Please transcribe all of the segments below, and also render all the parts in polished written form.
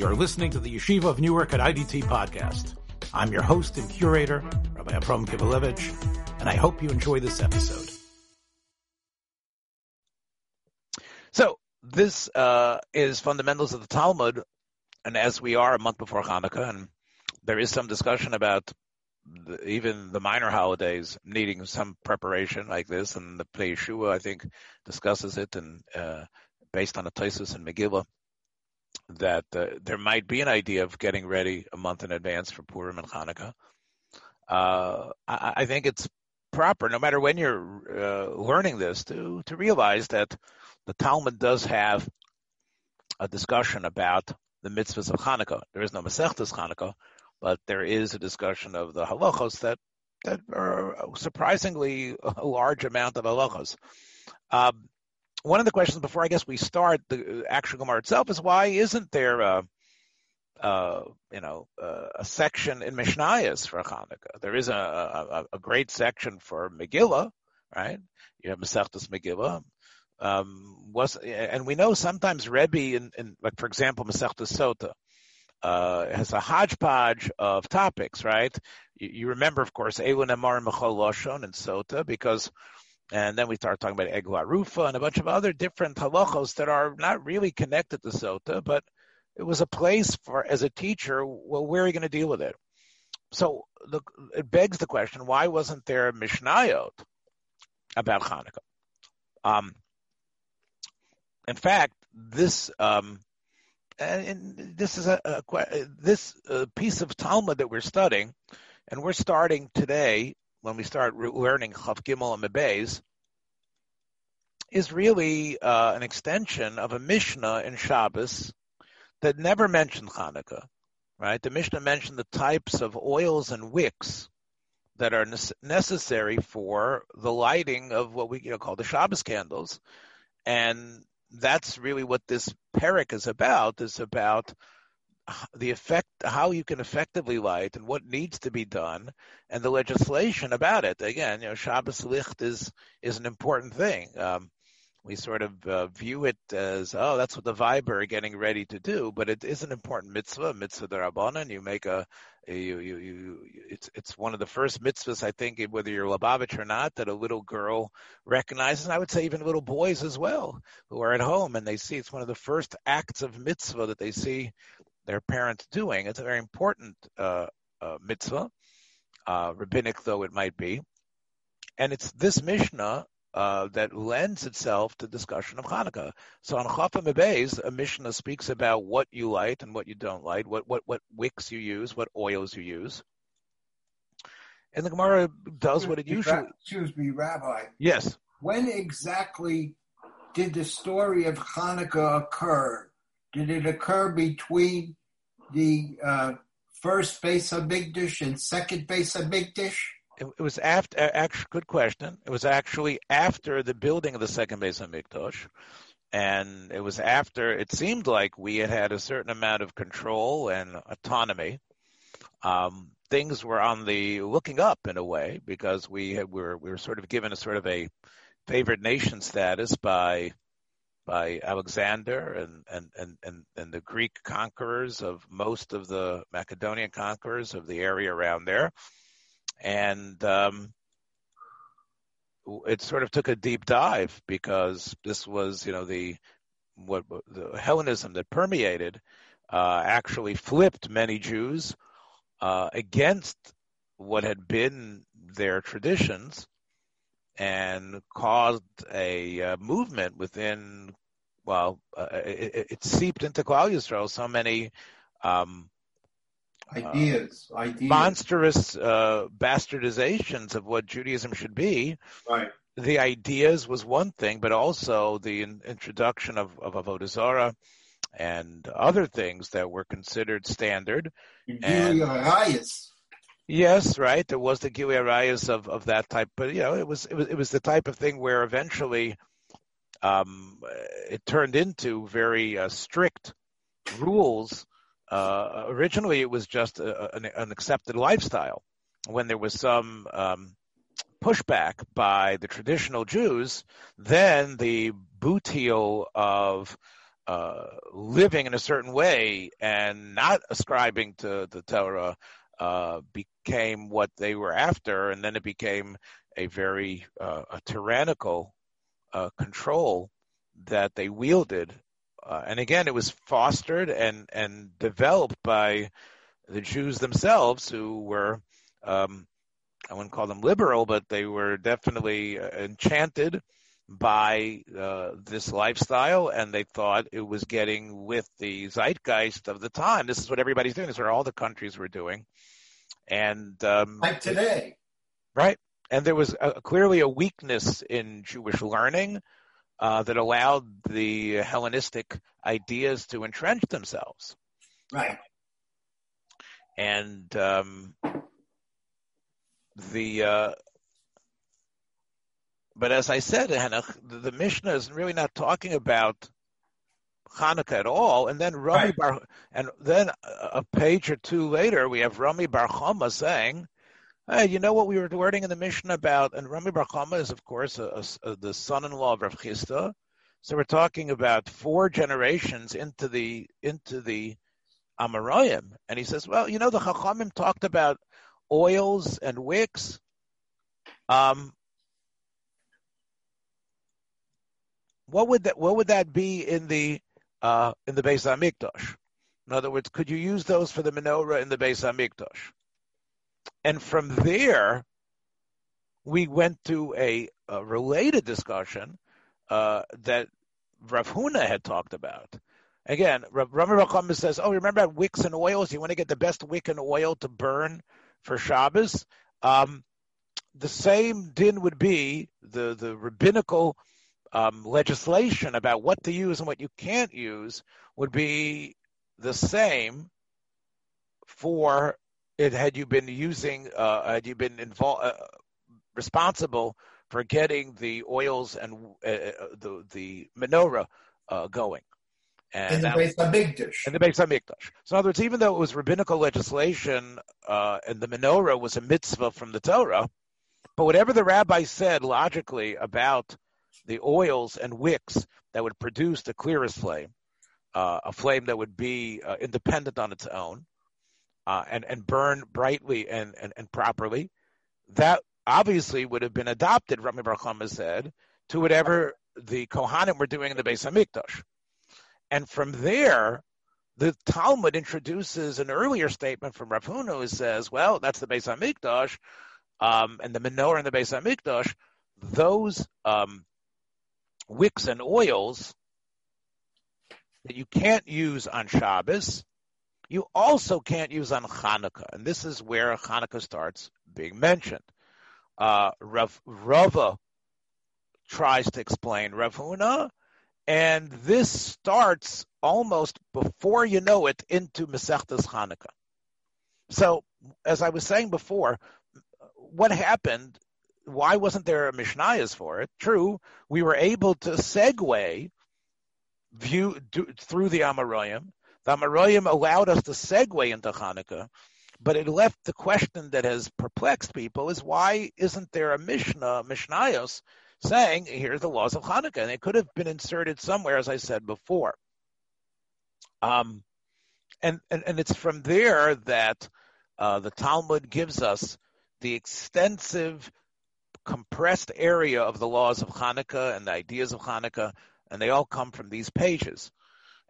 You're listening to the Yeshiva of Newark at IDT podcast. I'm your host and curator, Rabbi Avram Kivalevich, and I hope you enjoy this episode. So this is Fundamentals of the Talmud, and as we are a month before Hanukkah, and there is some discussion about even the minor holidays needing some preparation like this, and the Peshuah, I think, discusses it, and based on a Tosefta and Megillah, that there might be an idea of getting ready a month in advance for Purim and Hanukkah. I think it's proper, no matter when you're learning this, to realize that the Talmud does have a discussion about the mitzvahs of Hanukkah. There is no Mesachtas Hanukkah, but there is a discussion of the halachos that are surprisingly a large amount of halachos. One of the questions before I guess we start the actual Gemara itself is why isn't there a section in Mishnayos for Hanukkah? There is a great section for Megillah, right? You have Mesachtas Megillah. And we know sometimes Rebbe, like for example, Mesachtas Sota, has a hodgepodge of topics, right? You remember, of course, Eilu Amar Mechol Loshon and Sota, and then we start talking about Egla Arufa and a bunch of other different halachos that are not really connected to Sota, but it was a place for, as a teacher, well, where are you going to deal with it? So it begs the question, why wasn't there a Mishnayot about Hanukkah? In fact, this piece of Talmud that we're studying, and we're starting today when we start learning Chav Gimel Umevaz, is really an extension of a Mishnah in Shabbos that never mentioned Hanukkah, right? The Mishnah mentioned the types of oils and wicks that are necessary for the lighting of what we call the Shabbos candles, and that's really what this Perik is about the effect, how you can effectively light and what needs to be done and the legislation about it. Again, Shabbos Licht is an important thing. We sort of view it as, that's what the Viber are getting ready to do, but it is an important mitzvah d'Rabbanan. You make it's one of the first mitzvahs, I think, whether you're Lubavitch or not, that a little girl recognizes, and I would say even little boys as well, who are at home, and they see it's one of the first acts of mitzvah that they see their parents doing. It's a very important mitzvah, rabbinic though it might be, and it's this Mishnah that lends itself to discussion of Hanukkah. So on Chofa Mibbez, a Mishnah speaks about what you light and what you don't light, what wicks you use, what oils you use. And the Gemara does what it usually... Excuse me, Rabbi. Yes. When exactly did the story of Hanukkah occur? Did it occur between the first Beis HaMikdash and second Beis HaMikdash? It was after. Actually, good question. It was actually after the building of the second Beis HaMikdash, and it was after. It seemed like we had a certain amount of control and autonomy. Things were on the looking up in a way because we were sort of given a favored nation status by Alexander and the Greek conquerors of most of the Macedonian conquerors of the area around there. And it sort of took a deep dive because this was, the Hellenism that permeated actually flipped many Jews against what had been their traditions and caused a movement within. Well, it seeped into Klal Yisrael. So many. Ideas. Monstrous bastardizations of what Judaism should be. Right. The ideas was one thing, but also the introduction of Avodah Zarah and other things that were considered standard. Giluy arayos. Yes, right. There was the giluy arayos of that type, but it was the type of thing where eventually it turned into very strict rules. Originally, it was just an accepted lifestyle. When there was some pushback by the traditional Jews, then the boot heel of living in a certain way and not ascribing to the Torah became what they were after, and then it became a very a tyrannical control that they wielded. And again, it was fostered and developed by the Jews themselves, who were, I wouldn't call them liberal, but they were definitely enchanted by this lifestyle, and they thought it was getting with the zeitgeist of the time. This is what everybody's doing. This is what all the countries were doing. And like today. Right. And there was clearly a weakness in Jewish learning that allowed the Hellenistic ideas to entrench themselves. Right. And but as I said, Henoch, the Mishnah is really not talking about Hanukkah at all. And then Rami Bar, and then a page or two later, we have Rami Bar Chama saying, hey, you know what we were wording in the Mishnah about? And Rami Bar Chama is, of course, the son-in-law of Rav Chista. So we're talking about four generations into the Amarayim. And he says, well, you know, the Chachamim talked about oils and wicks. What would that be in the Beis HaMikdash? In other words, could you use those for the menorah in the Beis HaMikdash? And from there, we went to a related discussion that Rav Huna had talked about. Again, Rami Bar Chama says, oh, remember wicks and oils? You want to get the best wick and oil to burn for Shabbos? The same din would be the rabbinical legislation about what to use and what you can't use would be the same for it had you been responsible for getting the oils and the menorah going. And in the Beis HaMikdash. In the Beis HaMikdash. So in other words, even though it was rabbinical legislation and the menorah was a mitzvah from the Torah, but whatever the rabbi said logically about the oils and wicks that would produce the clearest flame, a flame that would be independent on its own and burn brightly and properly, that obviously would have been adopted, Rami Bar Chama said, to whatever the Kohanim were doing in the Beis HaMikdash. And from there, the Talmud introduces an earlier statement from Rav Huna who says, well, that's the Beis HaMikdash, and the menorah in the Beis HaMikdash, those wicks and oils that you can't use on Shabbos, you also can't use on Hanukkah. And this is where Hanukkah starts being mentioned. Rav Rava tries to explain Rav Huna, and this starts almost before you know it into Mesachtas Hanukkah. So, as I was saying before, what happened? Why wasn't there a Mishnayos for it? True, we were able to segue through the Amarayim. The Amarayim allowed us to segue into Hanukkah, but it left the question that has perplexed people is why isn't there a Mishnayos saying, here are the laws of Hanukkah? And it could have been inserted somewhere, as I said before. And it's from there that the Talmud gives us the extensive compressed area of the laws of Hanukkah and the ideas of Hanukkah, and they all come from these pages.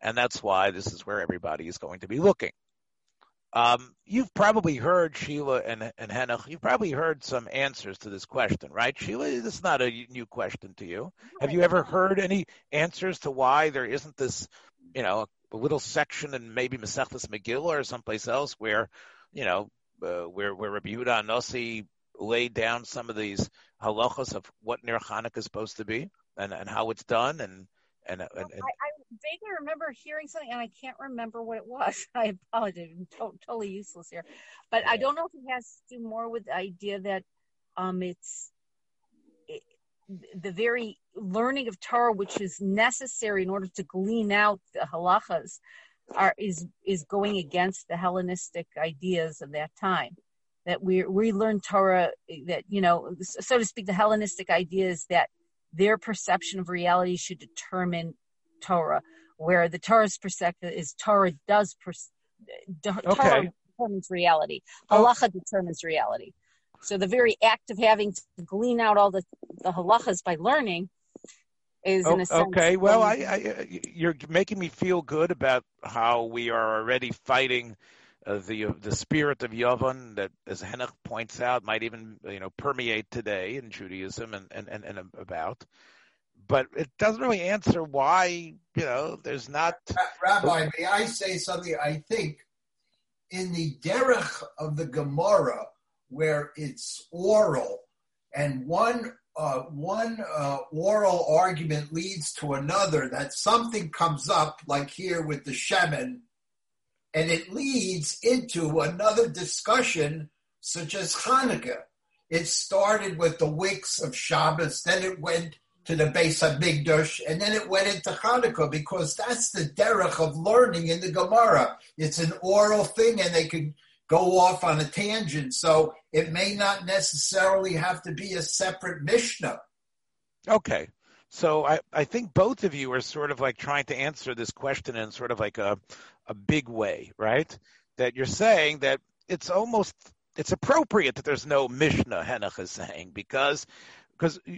And that's why this is where everybody is going to be looking. You've probably heard, Sheila and Henoch, you've probably heard some answers to this question, right? Sheila, this is not a new question to you. Have you ever heard any answers to why there isn't this, you know, a little section in maybe Mesachtas Megillah or someplace else where, you know, where Rabbi Yehuda HaNasi laid down some of these halachas of what Nir Hanukkah is supposed to be and how it's done and I vaguely remember hearing something and I can't remember what it was. I apologize. I'm totally useless here, but I don't know if it has to do more with the idea that it's the very learning of Torah, which is necessary in order to glean out the halachas, is going against the Hellenistic ideas of that time. That we learn Torah, that, you know, so to speak, the Hellenistic ideas that their perception of reality should determine Torah, where the Torah's perspective is Torah determines reality. Halacha determines reality. So the very act of having to glean out all the halachas by learning is in a sense. Okay, well, you're making me feel good about how we are already fighting the spirit of Yavon that, as Henoch points out, might even permeate today in Judaism and about. But it doesn't really answer why there's not. Rabbi, may I say something? I think in the derech of the Gemara, where it's oral, and one oral argument leads to another, that something comes up, like here with the Shemen, and it leads into another discussion, such as Hanukkah. It started with the wicks of Shabbos, then it went to the Beis HaMikdash, and then it went into Hanukkah, because that's the derech of learning in the Gemara. It's an oral thing, and they can go off on a tangent, so it may not necessarily have to be a separate Mishnah. Okay. So I think both of you are sort of like trying to answer this question in sort of like a big way, right? That you're saying that it's appropriate that there's no Mishnah, Henoch is saying, because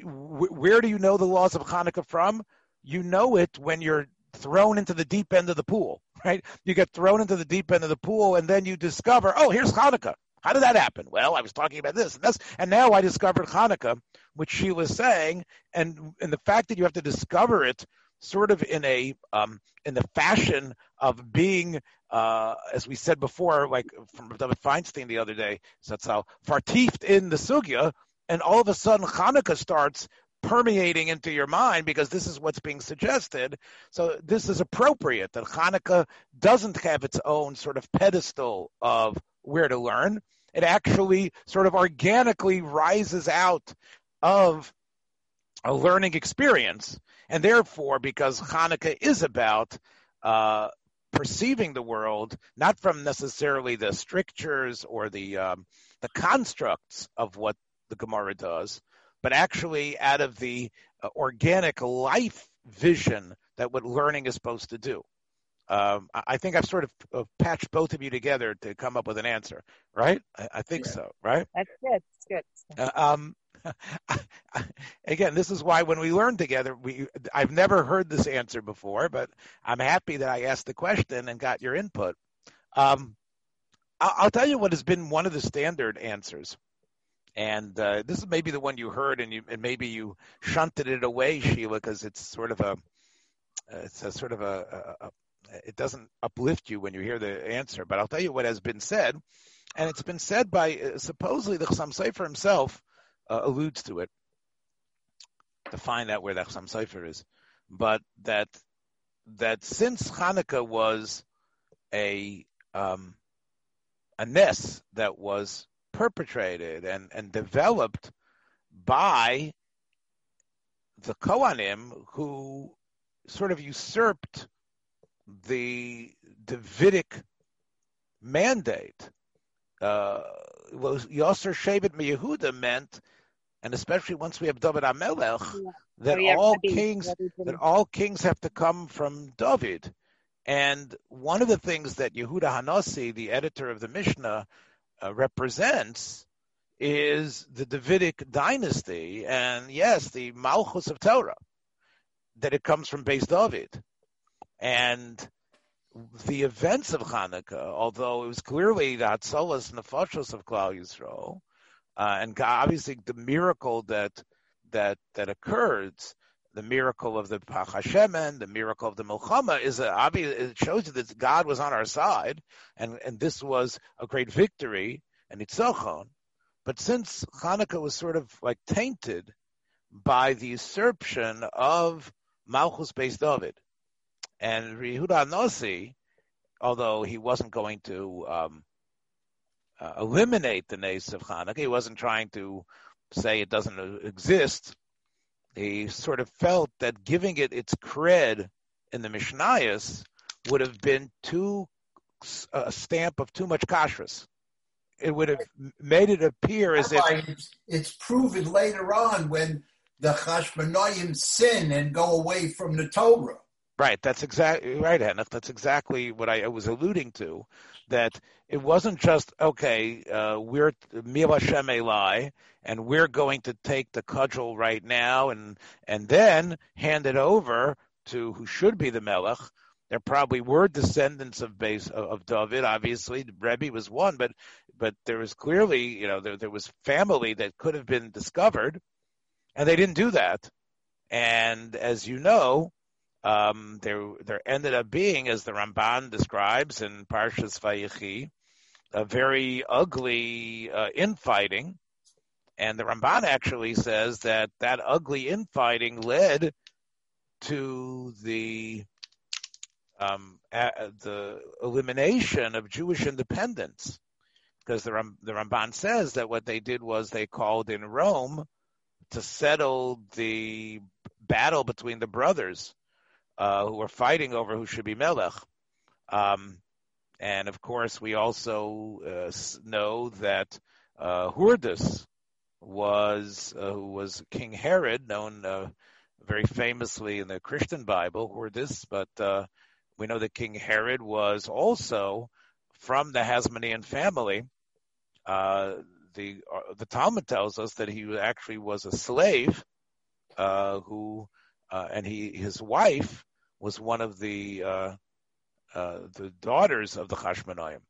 where do you know the laws of Hanukkah from? You know it when you're thrown into the deep end of the pool, right? You get thrown into the deep end of the pool, and then you discover, here's Hanukkah. How did that happen? Well, I was talking about this and this, and now I discovered Hanukkah, which she was saying, and the fact that you have to discover it sort of in the fashion of being, as we said before, like from David Feinstein the other day, that's how fartifed in the sugya, and all of a sudden Hanukkah starts permeating into your mind because this is what's being suggested. So this is appropriate that Hanukkah doesn't have its own sort of pedestal of where to learn. It actually sort of organically rises out of a learning experience. And therefore, because Hanukkah is about perceiving the world, not from necessarily the strictures or the constructs of what the Gemara does, but actually out of the organic life vision that what learning is supposed to do. I think I've sort of patched both of you together to come up with an answer, right? I think so, right? That's good. It's good. Again, this is why when we learn together, I've never heard this answer before, but I'm happy that I asked the question and got your input. I'll tell you what has been one of the standard answers. And this is maybe the one you heard, and maybe you shunted it away, Sheila, because it's sort of it doesn't uplift you when you hear the answer. But I'll tell you what has been said, and it's been said by supposedly the Chassam Sofer himself alludes to it to find out where the Chassam Sofer is, but that since Hanukkah was a ness that was perpetrated and developed by the Kohanim, who sort of usurped the Davidic mandate. Yasser Shevet Yehuda meant, and especially once we have David HaMelech, that all kings have to come from David. And one of the things that Yehuda HaNasi, the editor of the Mishnah, represents is the Davidic dynasty, and yes, the Malchus of Torah, that it comes from Beis David. And the events of Hanukkah, although it was clearly the Hatzolas and the Nefashos of Klal Yisrael, and obviously the miracle that occurred, the miracle of the Pacha Shemen, the miracle of the Milchama, it shows you that God was on our side, and this was a great victory, and Nitzochon. But since Hanukkah was sort of like tainted by the usurpation of Malchus Beis David, and Yehuda HaNasi, although he wasn't going to eliminate the Nes of Hanukkah, he wasn't trying to say it doesn't exist. He sort of felt that giving it its cred in the Mishnayos would have been a stamp of too much kashrus. It would have made it appear as if... It's proven later on when the Hasmonean sin and go away from the Torah. Right, that's exactly right, Henoch. That's exactly what I was alluding to, that it wasn't just, okay, we're Mil Hashem Eli, and we're going to take the cudgel right now and then hand it over to who should be the Melech. There probably were descendants of David, obviously. Rebbe was one, but there was clearly, there was family that could have been discovered, and they didn't do that. And as you know, there ended up being, as the Ramban describes in Parshas Vayechi, a very ugly infighting. And the Ramban actually says that ugly infighting led to the elimination of Jewish independence. Because the Ramban says that what they did was they called in Rome to settle the battle between the brothers, who were fighting over who should be Melech. And, of course, we also know that Hordus who was King Herod, known very famously in the Christian Bible, Hordus, but we know that King Herod was also from the Hasmonean family. The Talmud tells us that he actually was a slave and his wife was one of the daughters of the Hasmonean.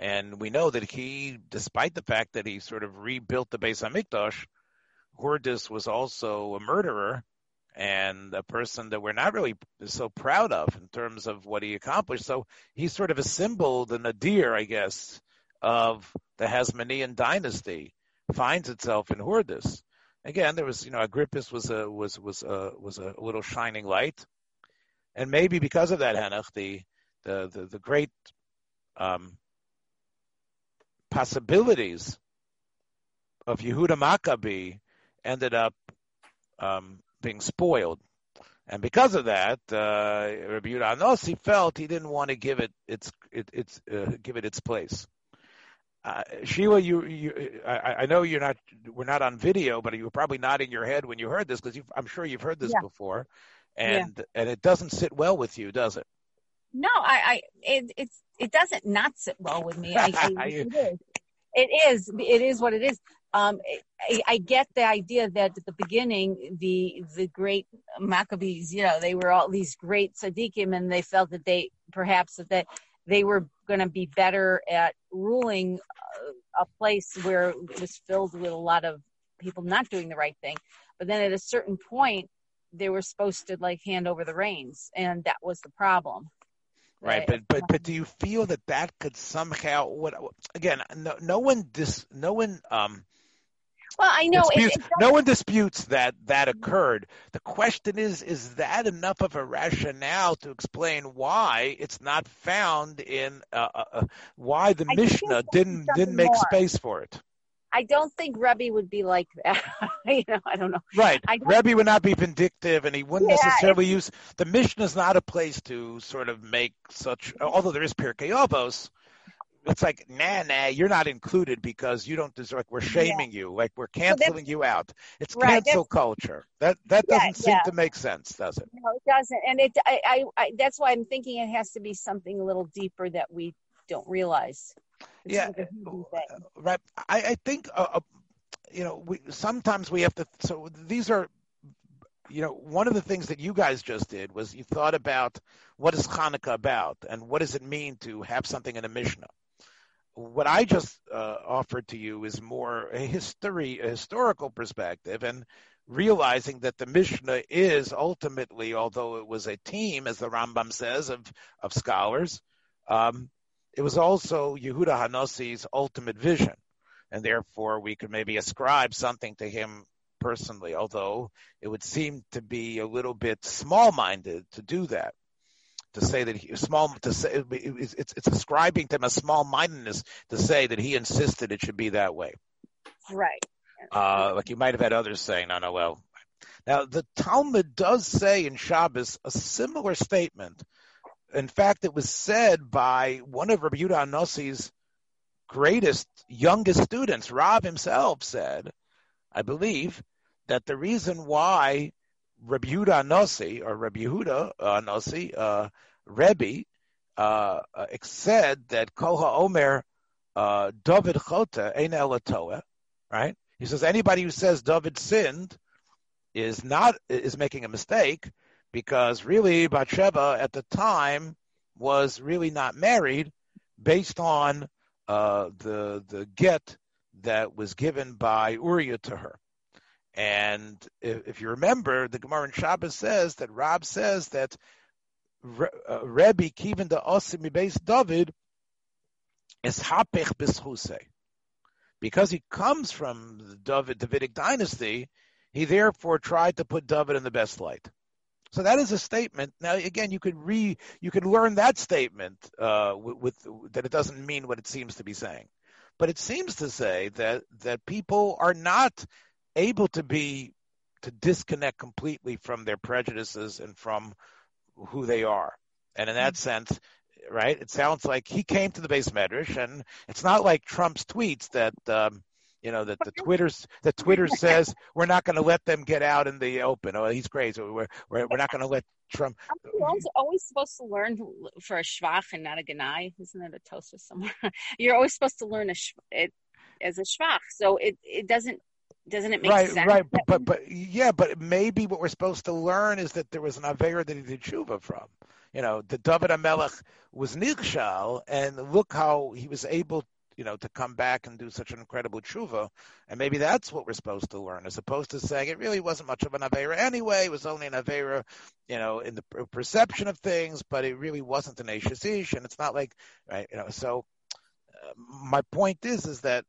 And we know that he, despite the fact that he sort of rebuilt the Beis HaMikdash, Hordus was also a murderer and a person that we're not really so proud of in terms of what he accomplished. So he's sort of a symbol, the nadir, I guess, of the Hasmonean dynasty finds itself in Hordus. Again, there was, Agrippus was a little shining light, and maybe because of that, Henoch, the great possibilities of Yehuda Maccabi ended up being spoiled, and because of that, Rabbi Yehuda HaNasi felt he didn't want to give it its place. Sheila, I know you're not. We're not on video, but you were probably nodding your head when you heard this because I'm sure you've heard this before, and it doesn't sit well with you, does it? No, it doesn't not sit well with me. It is what it is. I get the idea that at the beginning, the great Maccabees, they were all these great tzaddikim, and they felt that perhaps they were going to be better at ruling a place where it was filled with a lot of people not doing the right thing. But then at a certain point, they were supposed to hand over the reins, and that was the problem. Right, but do you feel that could somehow? No one disputes that occurred. The question is that enough of a rationale to explain why it's not found in why the Mishnah didn't make space for it? I don't think Rebbe would be like that. I don't know. Right, Rebbe would not be vindictive, and he wouldn't necessarily use the Mishnah's not a place to sort of make such. Although there is Pirkei Avos. It's like, nah, you're not included because you don't deserve. We're shaming you, we're canceling you out. It's cancel culture. That doesn't seem to make sense, does it? No, it doesn't. And I that's why I'm thinking it has to be something a little deeper that we don't realize. It's right. I think sometimes we have to. So these are, one of the things that you guys just did was you thought about what is Hanukkah about and what does it mean to have something in a Mishnah. What I just offered to you is more a historical perspective, and realizing that the Mishnah is ultimately, although it was a team, as the Rambam says, of scholars, it was also Yehuda HaNasi's ultimate vision, and therefore we could maybe ascribe something to him personally, although it would seem to be a little bit small-minded to do that. To say that it's ascribing to him a small-mindedness to say that he insisted it should be that way. Right. You might have had others saying, no, well. Now, the Talmud does say in Shabbos a similar statement. In fact, it was said by one of Rabbi Yehuda HaNasi's greatest, youngest students. Rav himself said, I believe, that the reason why Rabbi Yehuda HaNasi, or Rabbi Yehuda HaNasi, Rebbe said that Kol HaOmer David Chota Ein Ela Toa, right? He says anybody who says David sinned is making a mistake, because really Bathsheba at the time was really not married based on the get that was given by Uriah to her. And if you remember, the Gemara in Shabbos says that Rab says that Rebbe Kiven the Osim based David is Hapech Bishuse. Because he comes from the Davidic dynasty, he therefore tried to put David in the best light. So that is a statement. Now, again, you could learn that statement with that it doesn't mean what it seems to be saying, but it seems to say that people are not able to disconnect completely from their prejudices and from who they are. And in that sense, right, it sounds like he came to the Beis Medrash, and it's not like Trump's tweets that that the Twitter says we're not going to let them get out in the open. Oh, he's crazy. We're not going to let Trump. You're always supposed to learn for a shvach and not a ganai. Isn't that a Tosefta somewhere? You're always supposed to learn as a shvach. So it doesn't it make sense? Right, but maybe what we're supposed to learn is that there was an aveira that he did tshuva from. The David HaMelech was nikshal, and look how he was able to come back and do such an incredible tshuva. And maybe that's what we're supposed to learn, as opposed to saying it really wasn't much of an aveira anyway. It was only an aveira, in the perception of things, but it really wasn't an Ashes Ish, and it's not like, right, so my point is that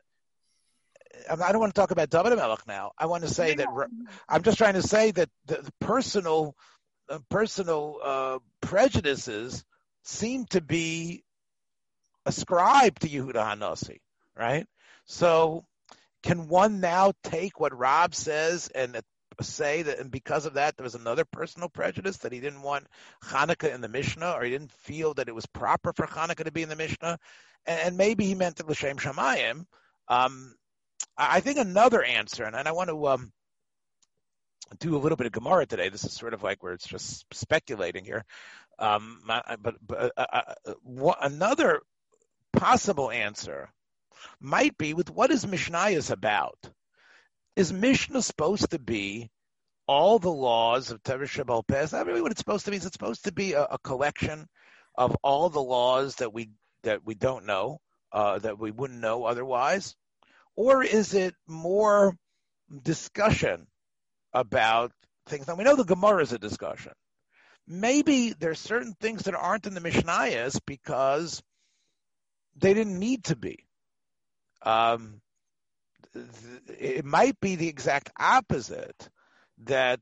I don't want to talk about David HaMelech now. I want to say that I'm just trying to say that the personal prejudices seem to be ascribed to Yehuda HaNasi, right? So can one now take what Rob says and say that, and because of that, there was another personal prejudice that he didn't want Hanukkah in the Mishnah, or he didn't feel that it was proper for Hanukkah to be in the Mishnah, and maybe he meant it L'Shem Shamayim. I think another answer, and I want to do a little bit of Gemara today. This is sort of like where it's just speculating here. Another possible answer might be with what is Mishnayos about? Is Mishnah supposed to be all the laws of Torah She'eba'al Peh? Is that really what it's supposed to be? Is it supposed to be a collection of all the laws that we don't know, that we wouldn't know otherwise? Or is it more discussion about things? Now, we know the Gemara is a discussion. Maybe there are certain things that aren't in the Mishnayos because they didn't need to be. It might be the exact opposite, that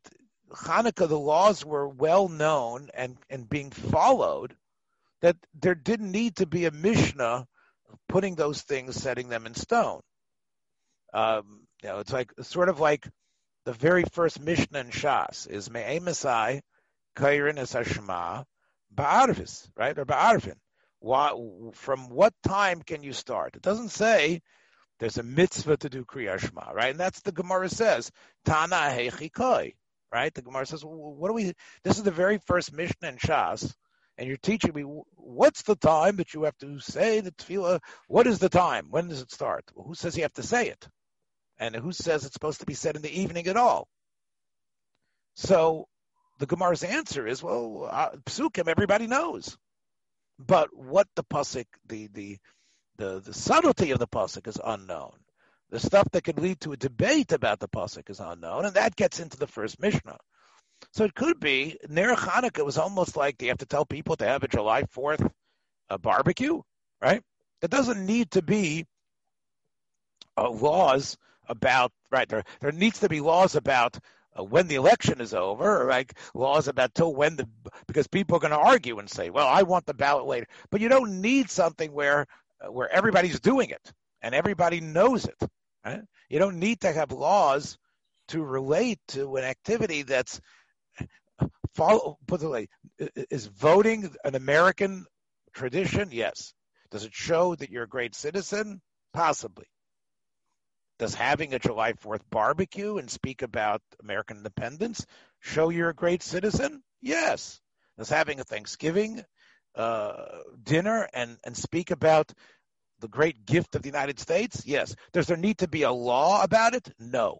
Hanukkah, the laws were well known and being followed, that there didn't need to be a Mishnah putting those things, setting them in stone. It's like sort of like the very first Mishnah in Shas is Me'emasai Kairin es Hashma Ba'arvis, right? Or Ba'arvin. From what time can you start? It doesn't say there's a mitzvah to do Kriya Shema, right? And that's the Gemara says, Tana Hechi Koi, right? The Gemara says, well, this is the very first Mishnah in Shas, and you're teaching me, what's the time that you have to say the tefillah? What is the time? When does it start? Well, who says you have to say it? And who says it's supposed to be said in the evening at all? So the Gemara's answer is, well, Psukim, everybody knows. But what the Pasuk, the subtlety of the Pasuk is unknown. The stuff that could lead to a debate about the Pasuk is unknown, and that gets into the first Mishnah. So it could be, Ner Hanukkah was almost like they have to tell people to have a July 4th barbecue, right? It doesn't need to be laws about, right, there needs to be laws about when the election is over, or like laws about till when because people are going to argue and say, well, I want the ballot later. But you don't need something where everybody's doing it and everybody knows it, right? You don't need to have laws to relate to an activity that's, put it like, is voting an American tradition? Yes. Does it show that you're a great citizen? Possibly. Does having a July 4th barbecue and speak about American independence? show you're a great citizen? Yes. That's having a Thanksgiving dinner and speak about the great gift of the United States? Yes. Does there need to be a law about it? No.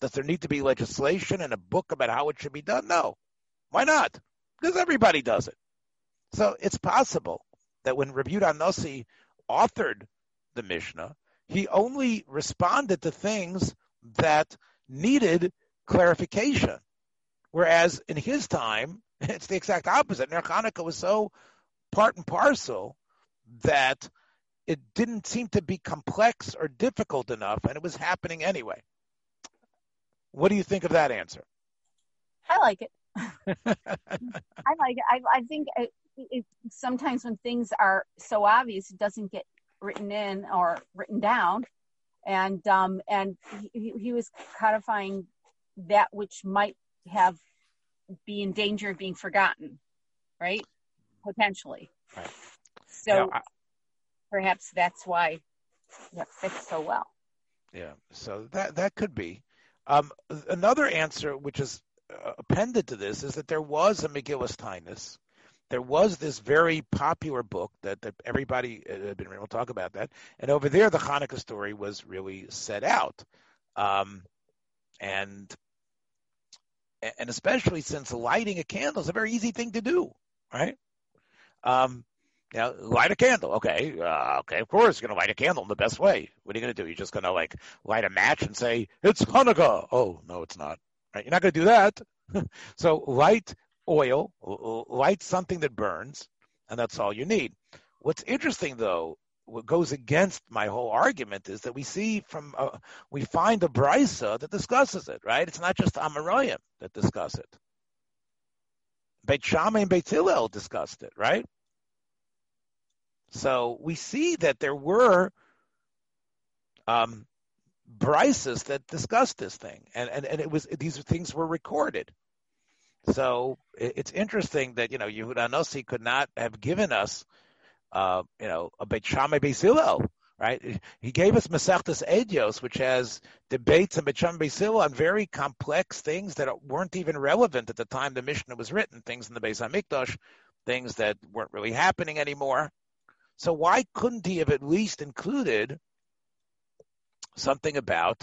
Does there need to be legislation and a book about how it should be done? No. Why not? Because everybody does it. So it's possible that when Rabbi Yehuda HaNasi authored the Mishnah, he only responded to things that needed clarification. Whereas in his time, it's the exact opposite. Ner Hanukkah was so part and parcel that it didn't seem to be complex or difficult enough, and it was happening anyway. What do you think of that answer? I like it. I like it. I think it, sometimes when things are so obvious, it doesn't get written in or written down. And he was codifying that which might have be in danger of being forgotten, right? Potentially. Right. So now, perhaps that's why it fits so well. Yeah. So that could be. Another answer which is appended to this is that there was a Megillas Tainus. There was this very popular book that everybody had been reading. We'll talk about that. And over there, the Hanukkah story was really set out. And especially since lighting a candle is a very easy thing to do, right? Now, light a candle. Okay, of course, you're going to light a candle in the best way. What are you going to do? You're just going to, light a match and say, it's Hanukkah. Oh, no, it's not. Right? You're not going to do that. So light oil, light something that burns, and that's all you need. What's interesting, though, what goes against my whole argument is that we see we find a Brisa that discusses it, right? It's not just Amarayim that discuss it. Beit Shammai and Beit Hillel discussed it, right? So we see that there were brises that discussed this thing, and it was these things were recorded. So it's interesting that Yehuda HaNasi could not have given us a Beit Shammai Beis Hillel, right? He gave us Mesachtas Edyos, which has debates in Beit Shammai Beis Hillel on very complex things that weren't even relevant at the time the Mishnah was written, things in the Beis HaMikdash, things that weren't really happening anymore. So why couldn't he have at least included something about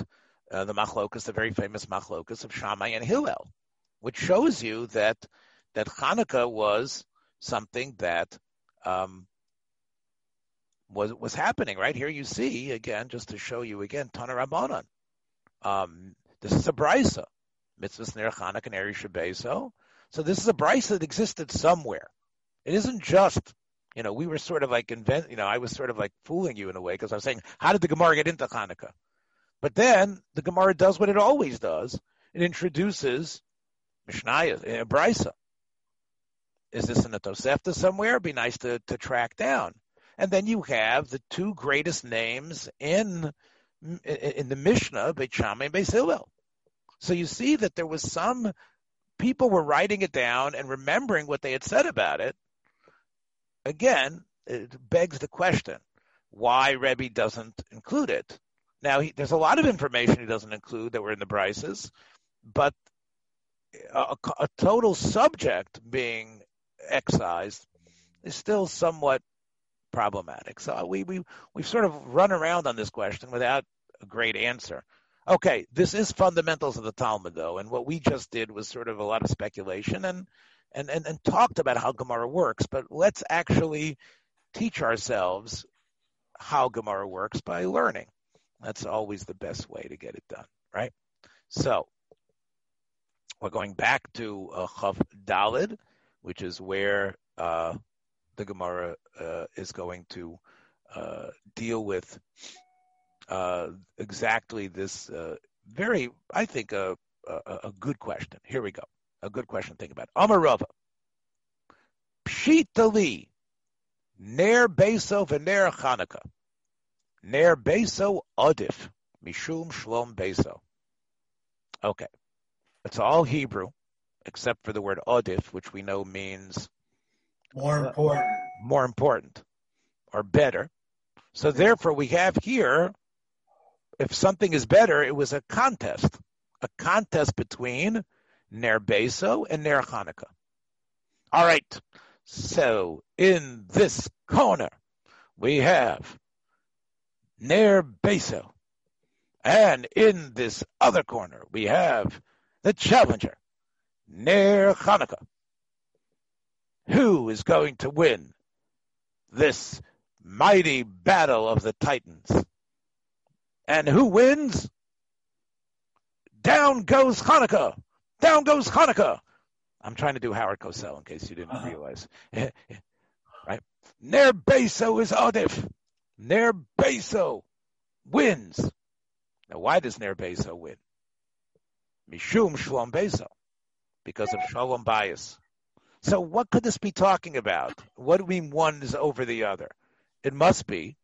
the machlokas, the very famous machlokas of Shammai and Hillel, which shows you that Hanukkah was something that was happening, right? Here you see, again, just to show you again, Tana Rabbanan. This is a brisa, mitzvahs ner Hanukkah and Erev Bezo. So this is a brisa that existed somewhere. It isn't just... we were sort of I was sort of fooling you in a way because I was saying, how did the Gemara get into Hanukkah? But then the Gemara does what it always does. It introduces Mishnayah, Brisa. Is this in the Tosefta somewhere? It'd be nice to track down. And then you have the two greatest names in the Mishnah, Beit Shammai and Beit Hillel. So you see that there was some people were writing it down and remembering what they had said about it. Again, it begs the question why Rebbe doesn't include it. Now, there's a lot of information he doesn't include that were in the Brises, but a total subject being excised is still somewhat problematic. So we've sort of run around on this question without a great answer. Okay, this is fundamentals of the Talmud, though, and what we just did was sort of a lot of speculation and talked about how Gemara works, but let's actually teach ourselves how Gemara works by learning. That's always the best way to get it done, right? So we're going back to Chav Daled, which is where the Gemara is going to deal with exactly this very, I think, a good question. Here we go. A good question to think about. Amar Rava. Pshita li. Ner Bezo v'ner Hanukkah. Ner Bezo adif. Mishum shlom Bezo. Okay. It's all Hebrew, except for the word adif, which we know means more important, or better. So therefore we have here, if something is better, it was a contest between Ner Bezo, and Nir Hanukkah. All right, so in this corner, we have Ner Bezo. And in this other corner, we have the challenger, Ner Hanukkah. Who is going to win this mighty battle of the Titans? And who wins? Down goes Hanukkah. Down goes Hanukkah. I'm trying to do Howard Cosell in case you didn't realize. Right? Ner Bezo is Adif. Ner Bezo wins. Now, why does Ner Bezo win? Mishum Shalom Bezo. Because of Shalom Bayis. So what could this be talking about? What do we mean one is over the other? It must be,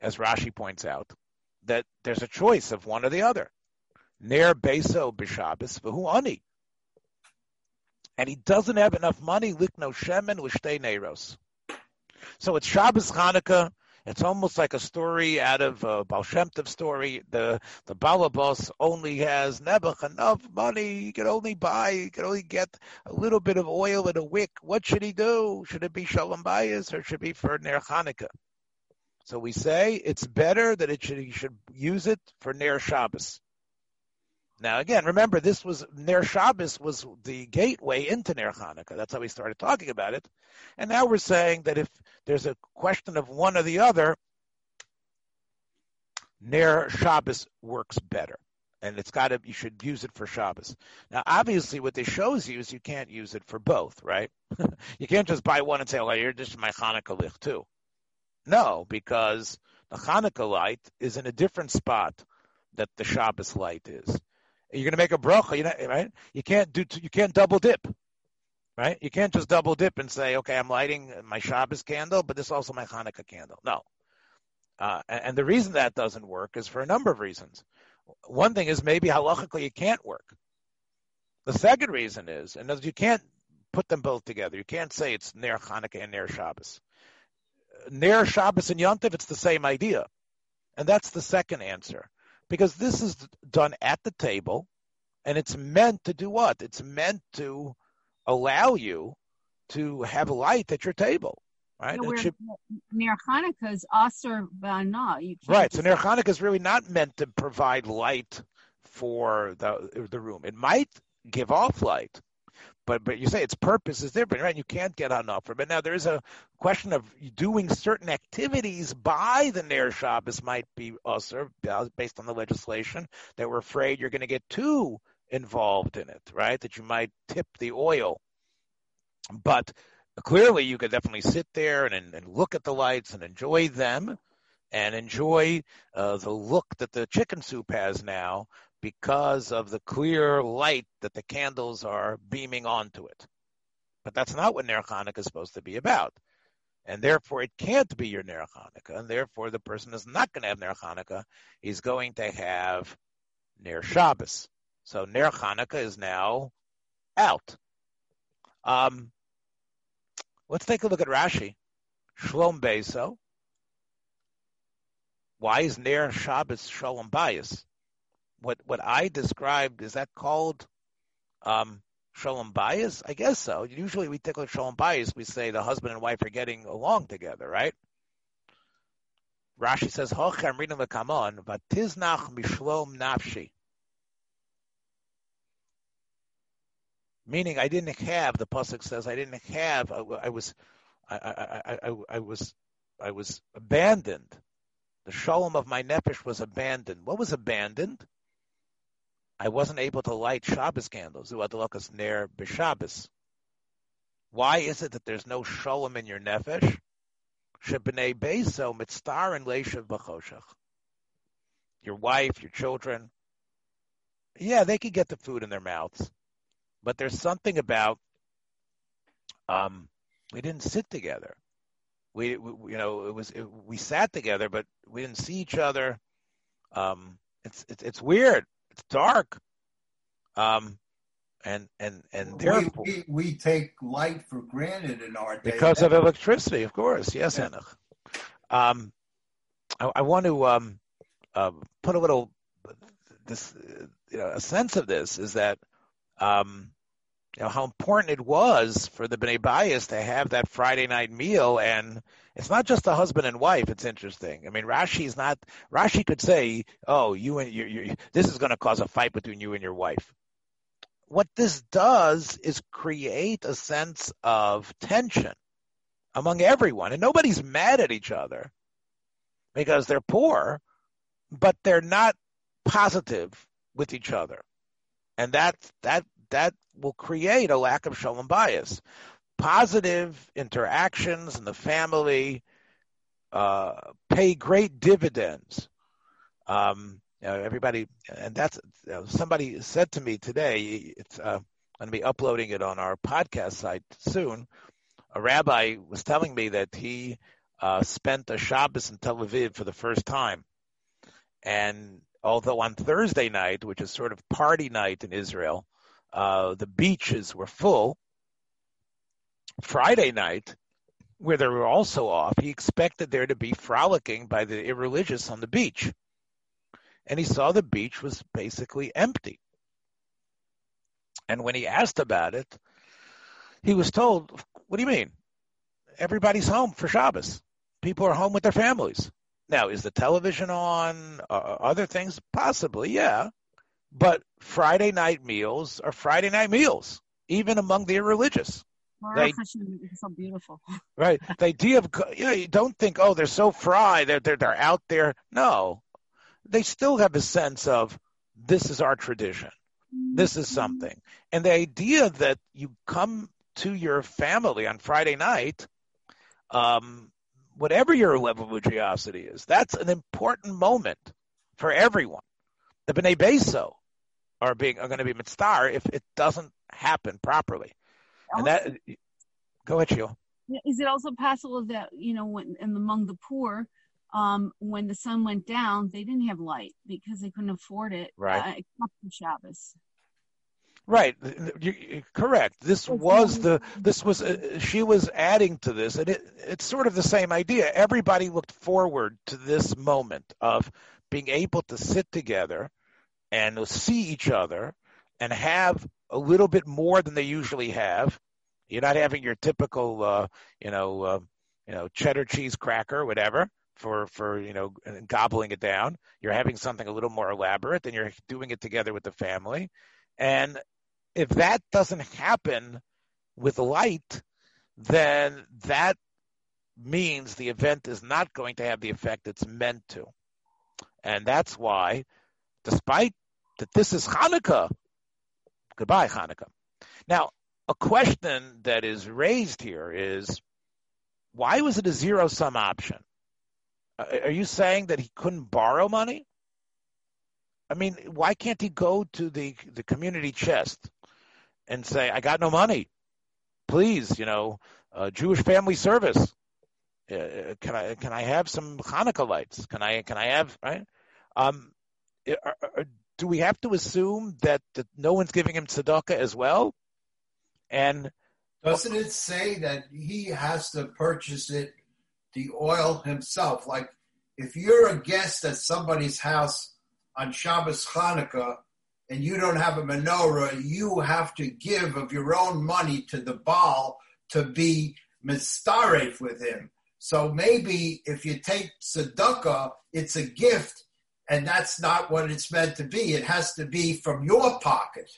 as Rashi points out, that there's a choice of one or the other. Ner Bezo b'Shabbos v'hu ani. And he doesn't have enough money, likno shemen l'shtei neiros. So it's Shabbos Hanukkah. It's almost like a story out of a Baal Shem Tov story. The Balabos only has never enough money. He could only get a little bit of oil and a wick. What should he do? Should it be Shalom Bayis or should it be for Ner Hanukkah? So we say it's better that he should use it for Ner Shabbos. Now again, remember this was Ner Shabbos was the gateway into Ner Hanukkah. That's how we started talking about it. And now we're saying that if there's a question of one or the other, Ner Shabbos works better. And you should use it for Shabbos. Now, obviously, what this shows you is you can't use it for both, right? You can't just buy one and say, well, this is my Hanukkah licht too. No, because the Hanukkah light is in a different spot that the Shabbos light is. You're going to make a bracha, right? You can't double dip, right? You can't just double dip and say, okay, I'm lighting my Shabbos candle, but this is also my Hanukkah candle. No. And the reason that doesn't work is for a number of reasons. One thing is maybe halachically it can't work. The second reason is, and you can't put them both together. You can't say it's Ner Hanukkah and Ner Shabbos. Ner Shabbos and Yom Tov, it's the same idea. And that's the second answer. Because this is done at the table, and it's meant to do what? It's meant to allow you to have light at your table, right? So Ner Hanukkah is aser b'ana. Right, so Ner Hanukkah is really not meant to provide light for the room. It might give off light, but you say its purpose is different, right? You can't get enough from it. Now, there is a question of doing certain activities by the Ner Shabbos might be also based on the legislation that we're afraid you're going to get too involved in it, right? That you might tip the oil. But clearly, you could definitely sit there and look at the lights and enjoy them and enjoy the look that the chicken soup has now, because of the clear light that the candles are beaming onto it. But that's not what Ner Hanukkah is supposed to be about. And therefore, it can't be your Ner Hanukkah. And therefore, the person is not going to have Ner Hanukkah. He's going to have Ner Shabbos. So Ner Hanukkah is now out. Let's take a look at Rashi. Shalom Bezo. Why is Ner Shabbos Shalom Bayis? What I described, is that called Shalom Bayis? I guess so. Usually we take like Shalom Bayis, we say the husband and wife are getting along together, right? Rashi says, Hoch amrinu lekamon, vatiznach mishlom nafshi. Meaning, I didn't have, the Pasuk says, I didn't have, I was abandoned. The shalom of my nefesh was abandoned. What was abandoned? I wasn't able to light Shabbos candles. Ner b'Shabbos. Why is it that there's no shalom in your nefesh? Shebnei Bezo mitztar and leishav b'choshech. Your wife, your children, yeah, they could get the food in their mouths, but there's something about we didn't sit together. We sat together, but we didn't see each other. It's weird. It's dark. And therefore we take light for granted in our day because of electricity, of course. Yes, yeah. Henoch. I want to put a sense of this is that you know, how important it was for the Bnei Bayis to have that Friday night meal. And it's not just the husband and wife. It's interesting. I mean, Rashi could say, oh, you and you, this is going to cause a fight between you and your wife. What this does is create a sense of tension among everyone. And nobody's mad at each other because they're poor, but they're not positive with each other. And that will create a lack of shalom bayis. Positive interactions in the family pay great dividends. Everybody, and that's somebody said to me today. It's I'm going to be uploading it on our podcast site soon. A rabbi was telling me that he spent a Shabbos in Tel Aviv for the first time, and although on Thursday night, which is sort of party night in Israel, the beaches were full. Friday night, where they were also off, he expected there to be frolicking by the irreligious on the beach. And he saw the beach was basically empty. And when he asked about it, he was told, what do you mean? Everybody's home for Shabbos. People are home with their families. Now, is the television on? Other things? Possibly, yeah. But Friday night meals are Friday night meals, even among the irreligious. It's so beautiful. Right. The idea of, you know, you don't think, oh, they're so fry, they're out there. No. They still have a sense of, this is our tradition. This is something. And the idea that you come to your family on Friday night, whatever your level of religiosity is, that's an important moment for everyone. The Bnei Bezo are going to be mitzvah if it doesn't happen properly. And go ahead, Sheila. Is it also possible that, you know, and among the poor, when the sun went down, they didn't have light because they couldn't afford it, right? Except for Shabbos. Right, you're correct. She was adding to this, and it's sort of the same idea. Everybody looked forward to this moment of being able to sit together and see each other and have a little bit more than they usually have. You're not having your typical, cheddar cheese cracker, whatever, for gobbling it down. You're having something a little more elaborate, and you're doing it together with the family. And if that doesn't happen with light, then that means the event is not going to have the effect it's meant to. And that's why, despite that this is Hanukkah, goodbye Hanukkah. Now, a question that is raised here is, why was it a zero-sum option? Are you saying that he couldn't borrow money? I mean, why can't he go to the community chest and say, I got no money. Please, Jewish family service. Can I have some Hanukkah lights? Can I have, right? Do we have to assume that no one's giving him tzedakah as well? And doesn't it say that he has to purchase the oil himself? Like, if you're a guest at somebody's house on Shabbos Hanukkah, and you don't have a menorah, you have to give of your own money to the Baal to be mistarev with him. So maybe if you take tzedakah, it's a gift, and that's not what it's meant to be. It has to be from your pocket.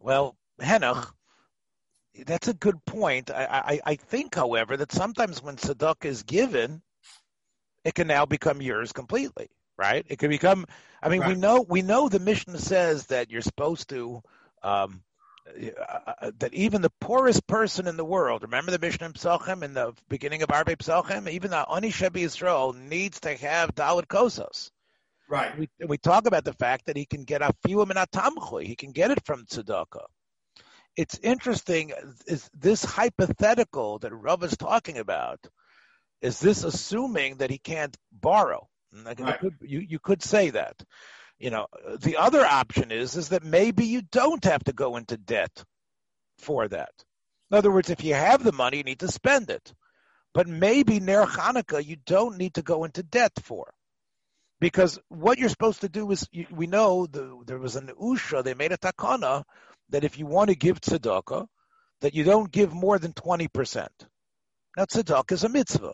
Well, Henoch, that's a good point. I think, however, that sometimes when tzedakah is given, it can now become yours completely. Right? It could become, I mean, right. We know the Mishnah says that you're supposed to, that even the poorest person in the world, remember the Mishnah in Psochem, in the beginning of Arbe Psochem, even the Oni Shebi Yisrael needs to have Dalet Kosos. Right. We talk about the fact that he can get Afilu Min HaTamchui, he can get it from Tzedakah. It's interesting, is this hypothetical that Rav is talking about, is this assuming that he can't borrow? Like, right. You could say that. The other option is that maybe you don't have to go into debt for that. In other words, if you have the money, you need to spend it. But maybe Ner Hanukkah, you don't need to go into debt for. Because what you're supposed to do is, we know there was an Usha, they made a takana that if you want to give tzedakah, that you don't give more than 20%. Now, tzedakah is a mitzvah.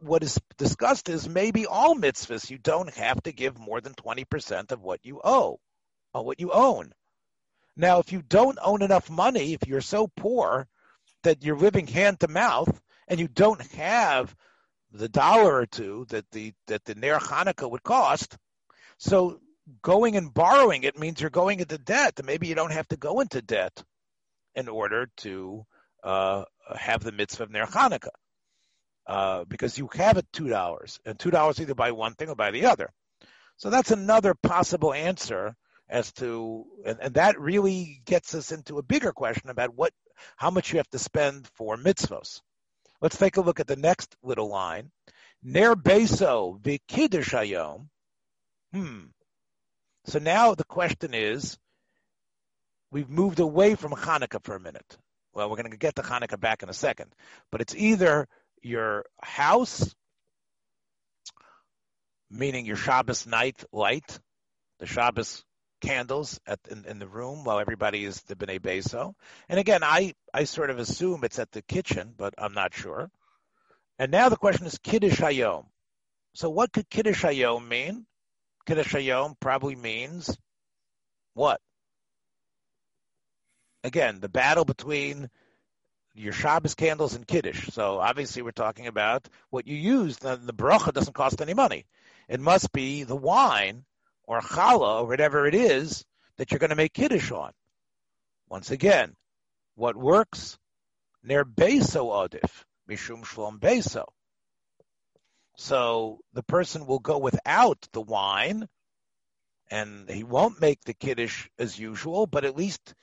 What is discussed is maybe all mitzvahs, you don't have to give more than 20% of what you owe, or what you own. Now, if you don't own enough money, if you're so poor that you're living hand to mouth and you don't have the dollar or two that the Nir Hanukkah would cost, so going and borrowing it means you're going into debt. Maybe you don't have to go into debt in order to have the mitzvah of Nir Hanukkah, because you have it $2, and $2 either buy one thing or buy the other. So that's another possible answer as to, and that really gets us into a bigger question about how much you have to spend for mitzvos. Let's take a look at the next little line. Ner Bezo v'kiddush hayom. So now the question is, we've moved away from Hanukkah for a minute. Well, we're going to get to Hanukkah back in a second. But it's either your house, meaning your Shabbos night light, the Shabbos candles in the room while everybody is the B'nai Bezo. And again, I sort of assume it's at the kitchen, but I'm not sure. And now the question is Kiddush Hayom. So what could Kiddush Hayom mean? Kiddush Hayom probably means what? Again, the battle between your Shabbos candles and Kiddush. So obviously we're talking about what you use. The bracha doesn't cost any money. It must be the wine or challah or whatever it is that you're going to make Kiddush on. Once again, what works? Ner Bezo Odif, Mishum Shlom Bezo. So the person will go without the wine, and he won't make the Kiddush as usual, but at least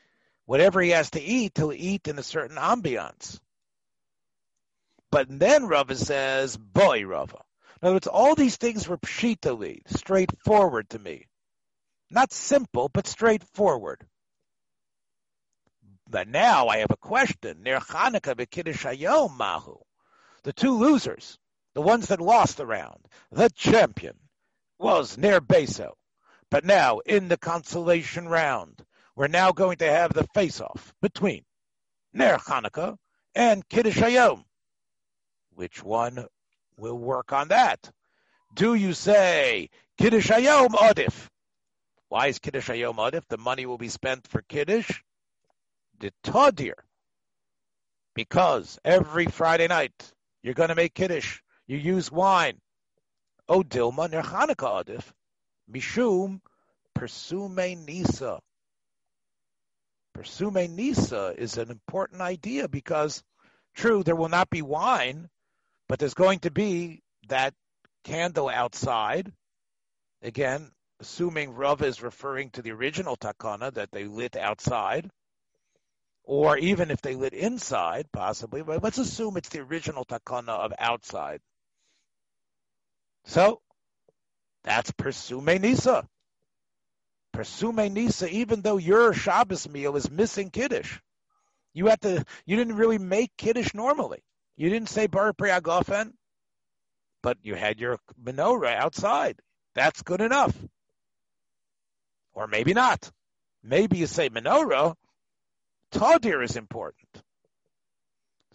whatever he has to eat, he'll eat in a certain ambiance. But then Rava says, Boy Rava. In other words, all these things were pshitali, straightforward to me. Not simple, but straightforward. But now I have a question. Ner Hanukkah v'Kiddush Hayom mahu. The two losers, the ones that lost the round, the champion was Ner Bezo. But now, in the consolation round, we're now going to have the face-off between Ner Hanukkah and Kiddush Hayom. Which one will work on that? Do you say Kiddush Hayom Odif? Why is Kiddush Hayom Odif? The money will be spent for Kiddush. The Todir. Because every Friday night you're going to make Kiddush. You use wine. O Dilma Ner Hanukkah Odif. Mishum Persume Nisa. Persume Nisa is an important idea because, true, there will not be wine, but there's going to be that candle outside. Again, assuming Rav is referring to the original takana that they lit outside, or even if they lit inside, possibly, but let's assume it's the original takana of outside. So, that's Persume Nisa. Persume Nisa, even though your Shabbos meal is missing Kiddush. You didn't really make Kiddush normally. You didn't say Bar Priya Gofen, but you had your menorah outside. That's good enough. Or maybe not. Maybe you say menorah, Todir is important.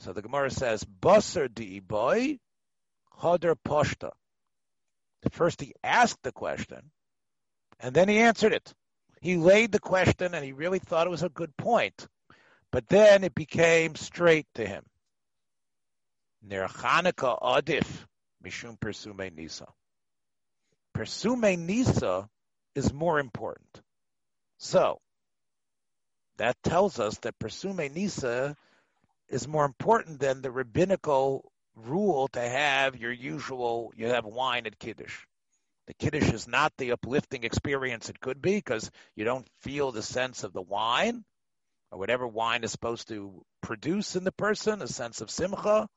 So the Gemara says, Basar di'iboy, Chodar Poshta. First he asked the question, and then he answered it. He laid the question, and he really thought it was a good point. But then it became straight to him. Ner Hanukkah Adif, Mishum Persume Nisa. Persume Nisa is more important. So, that tells us that Persume Nisa is more important than the rabbinical rule to have you have wine at Kiddush. The Kiddush is not the uplifting experience it could be because you don't feel the sense of the wine or whatever wine is supposed to produce in the person, a sense of simcha.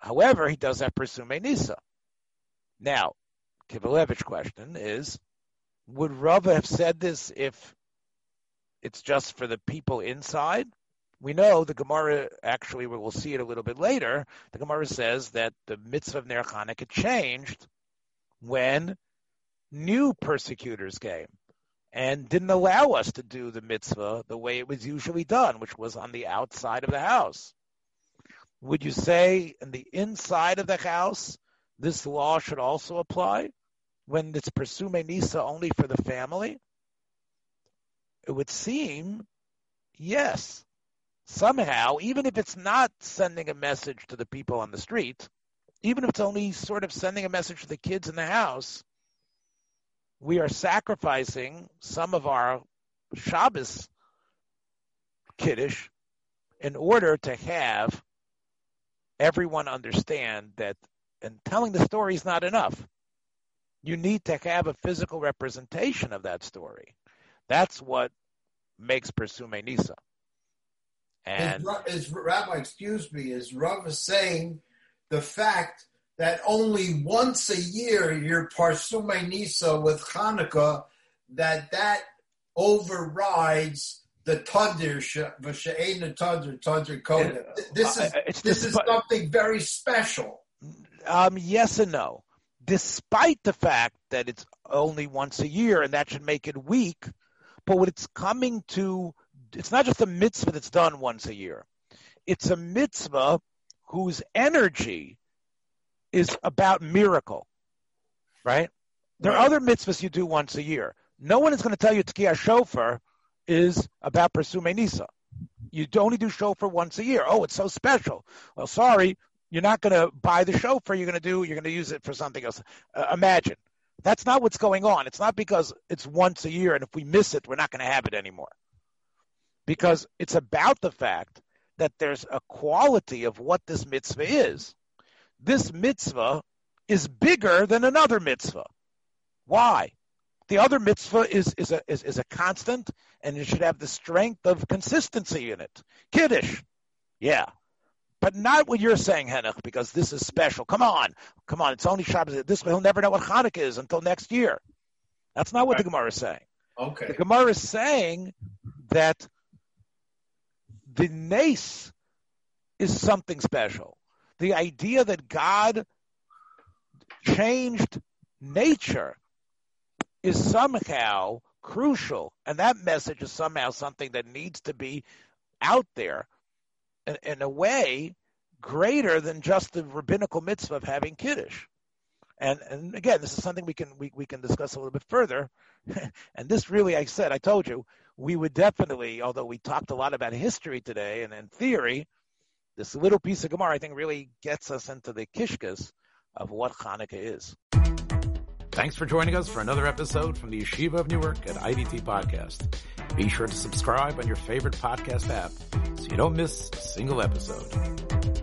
However, he does have Persume Nisa. Now, Kivalevich question is, would Rava have said this if it's just for the people inside? We know the Gemara, actually, we'll see it a little bit later, the Gemara says that the mitzvah of Ner Hanukkah changed when new persecutors came and didn't allow us to do the mitzvah the way it was usually done, which was on the outside of the house. Would you say in the inside of the house, this law should also apply when it's Persume Nisa only for the family? It would seem, yes. Somehow, even if it's not sending a message to the people on the street, even if it's only sort of sending a message to the kids in the house, we are sacrificing some of our Shabbos Kiddush in order to have everyone understand that, and telling the story is not enough. You need to have a physical representation of that story. That's what makes Persume Nisa. And as Rabbi, excuse me, as Rav is saying, the fact that only once a year you're Parsume Nisa with Hanukkah, that overrides the Tadr V'She'ena Tadr Kodesh. This is something very special. Yes and no. Despite the fact that it's only once a year, and that should make it weak, but what it's coming to, it's not just a mitzvah that's done once a year. It's a mitzvah whose energy is about miracle, right? There are other mitzvahs you do once a year. No one is going to tell you Tkiyah Shofar is about Persume Nisa. You only do Shofar once a year. Oh, it's so special. Well, sorry, you're not going to buy the Shofar. You're going to use it for something else. Imagine. That's not what's going on. It's not because it's once a year, and if we miss it, we're not going to have it anymore. Because it's about the fact that there's a quality of what this mitzvah is. This mitzvah is bigger than another mitzvah. Why? The other mitzvah is a constant, and it should have the strength of consistency in it. Kiddush, yeah. But not what you're saying, Henoch, because this is special. Come on, it's only Shabbos. This way he'll never know what Hanukkah is until next year. That's not what the Gemara is saying. Okay. The Gemara is saying that the nes is something special. The idea that God changed nature is somehow crucial, and that message is somehow something that needs to be out there in a way greater than just the rabbinical mitzvah of having Kiddush. And again, this is something we can discuss a little bit further. And this really, I told you, we would definitely, although we talked a lot about history today and in theory, this little piece of Gemara, I think, really gets us into the kishkas of what Hanukkah is. Thanks for joining us for another episode from the Yeshiva of Newark at IDT Podcast. Be sure to subscribe on your favorite podcast app so you don't miss a single episode.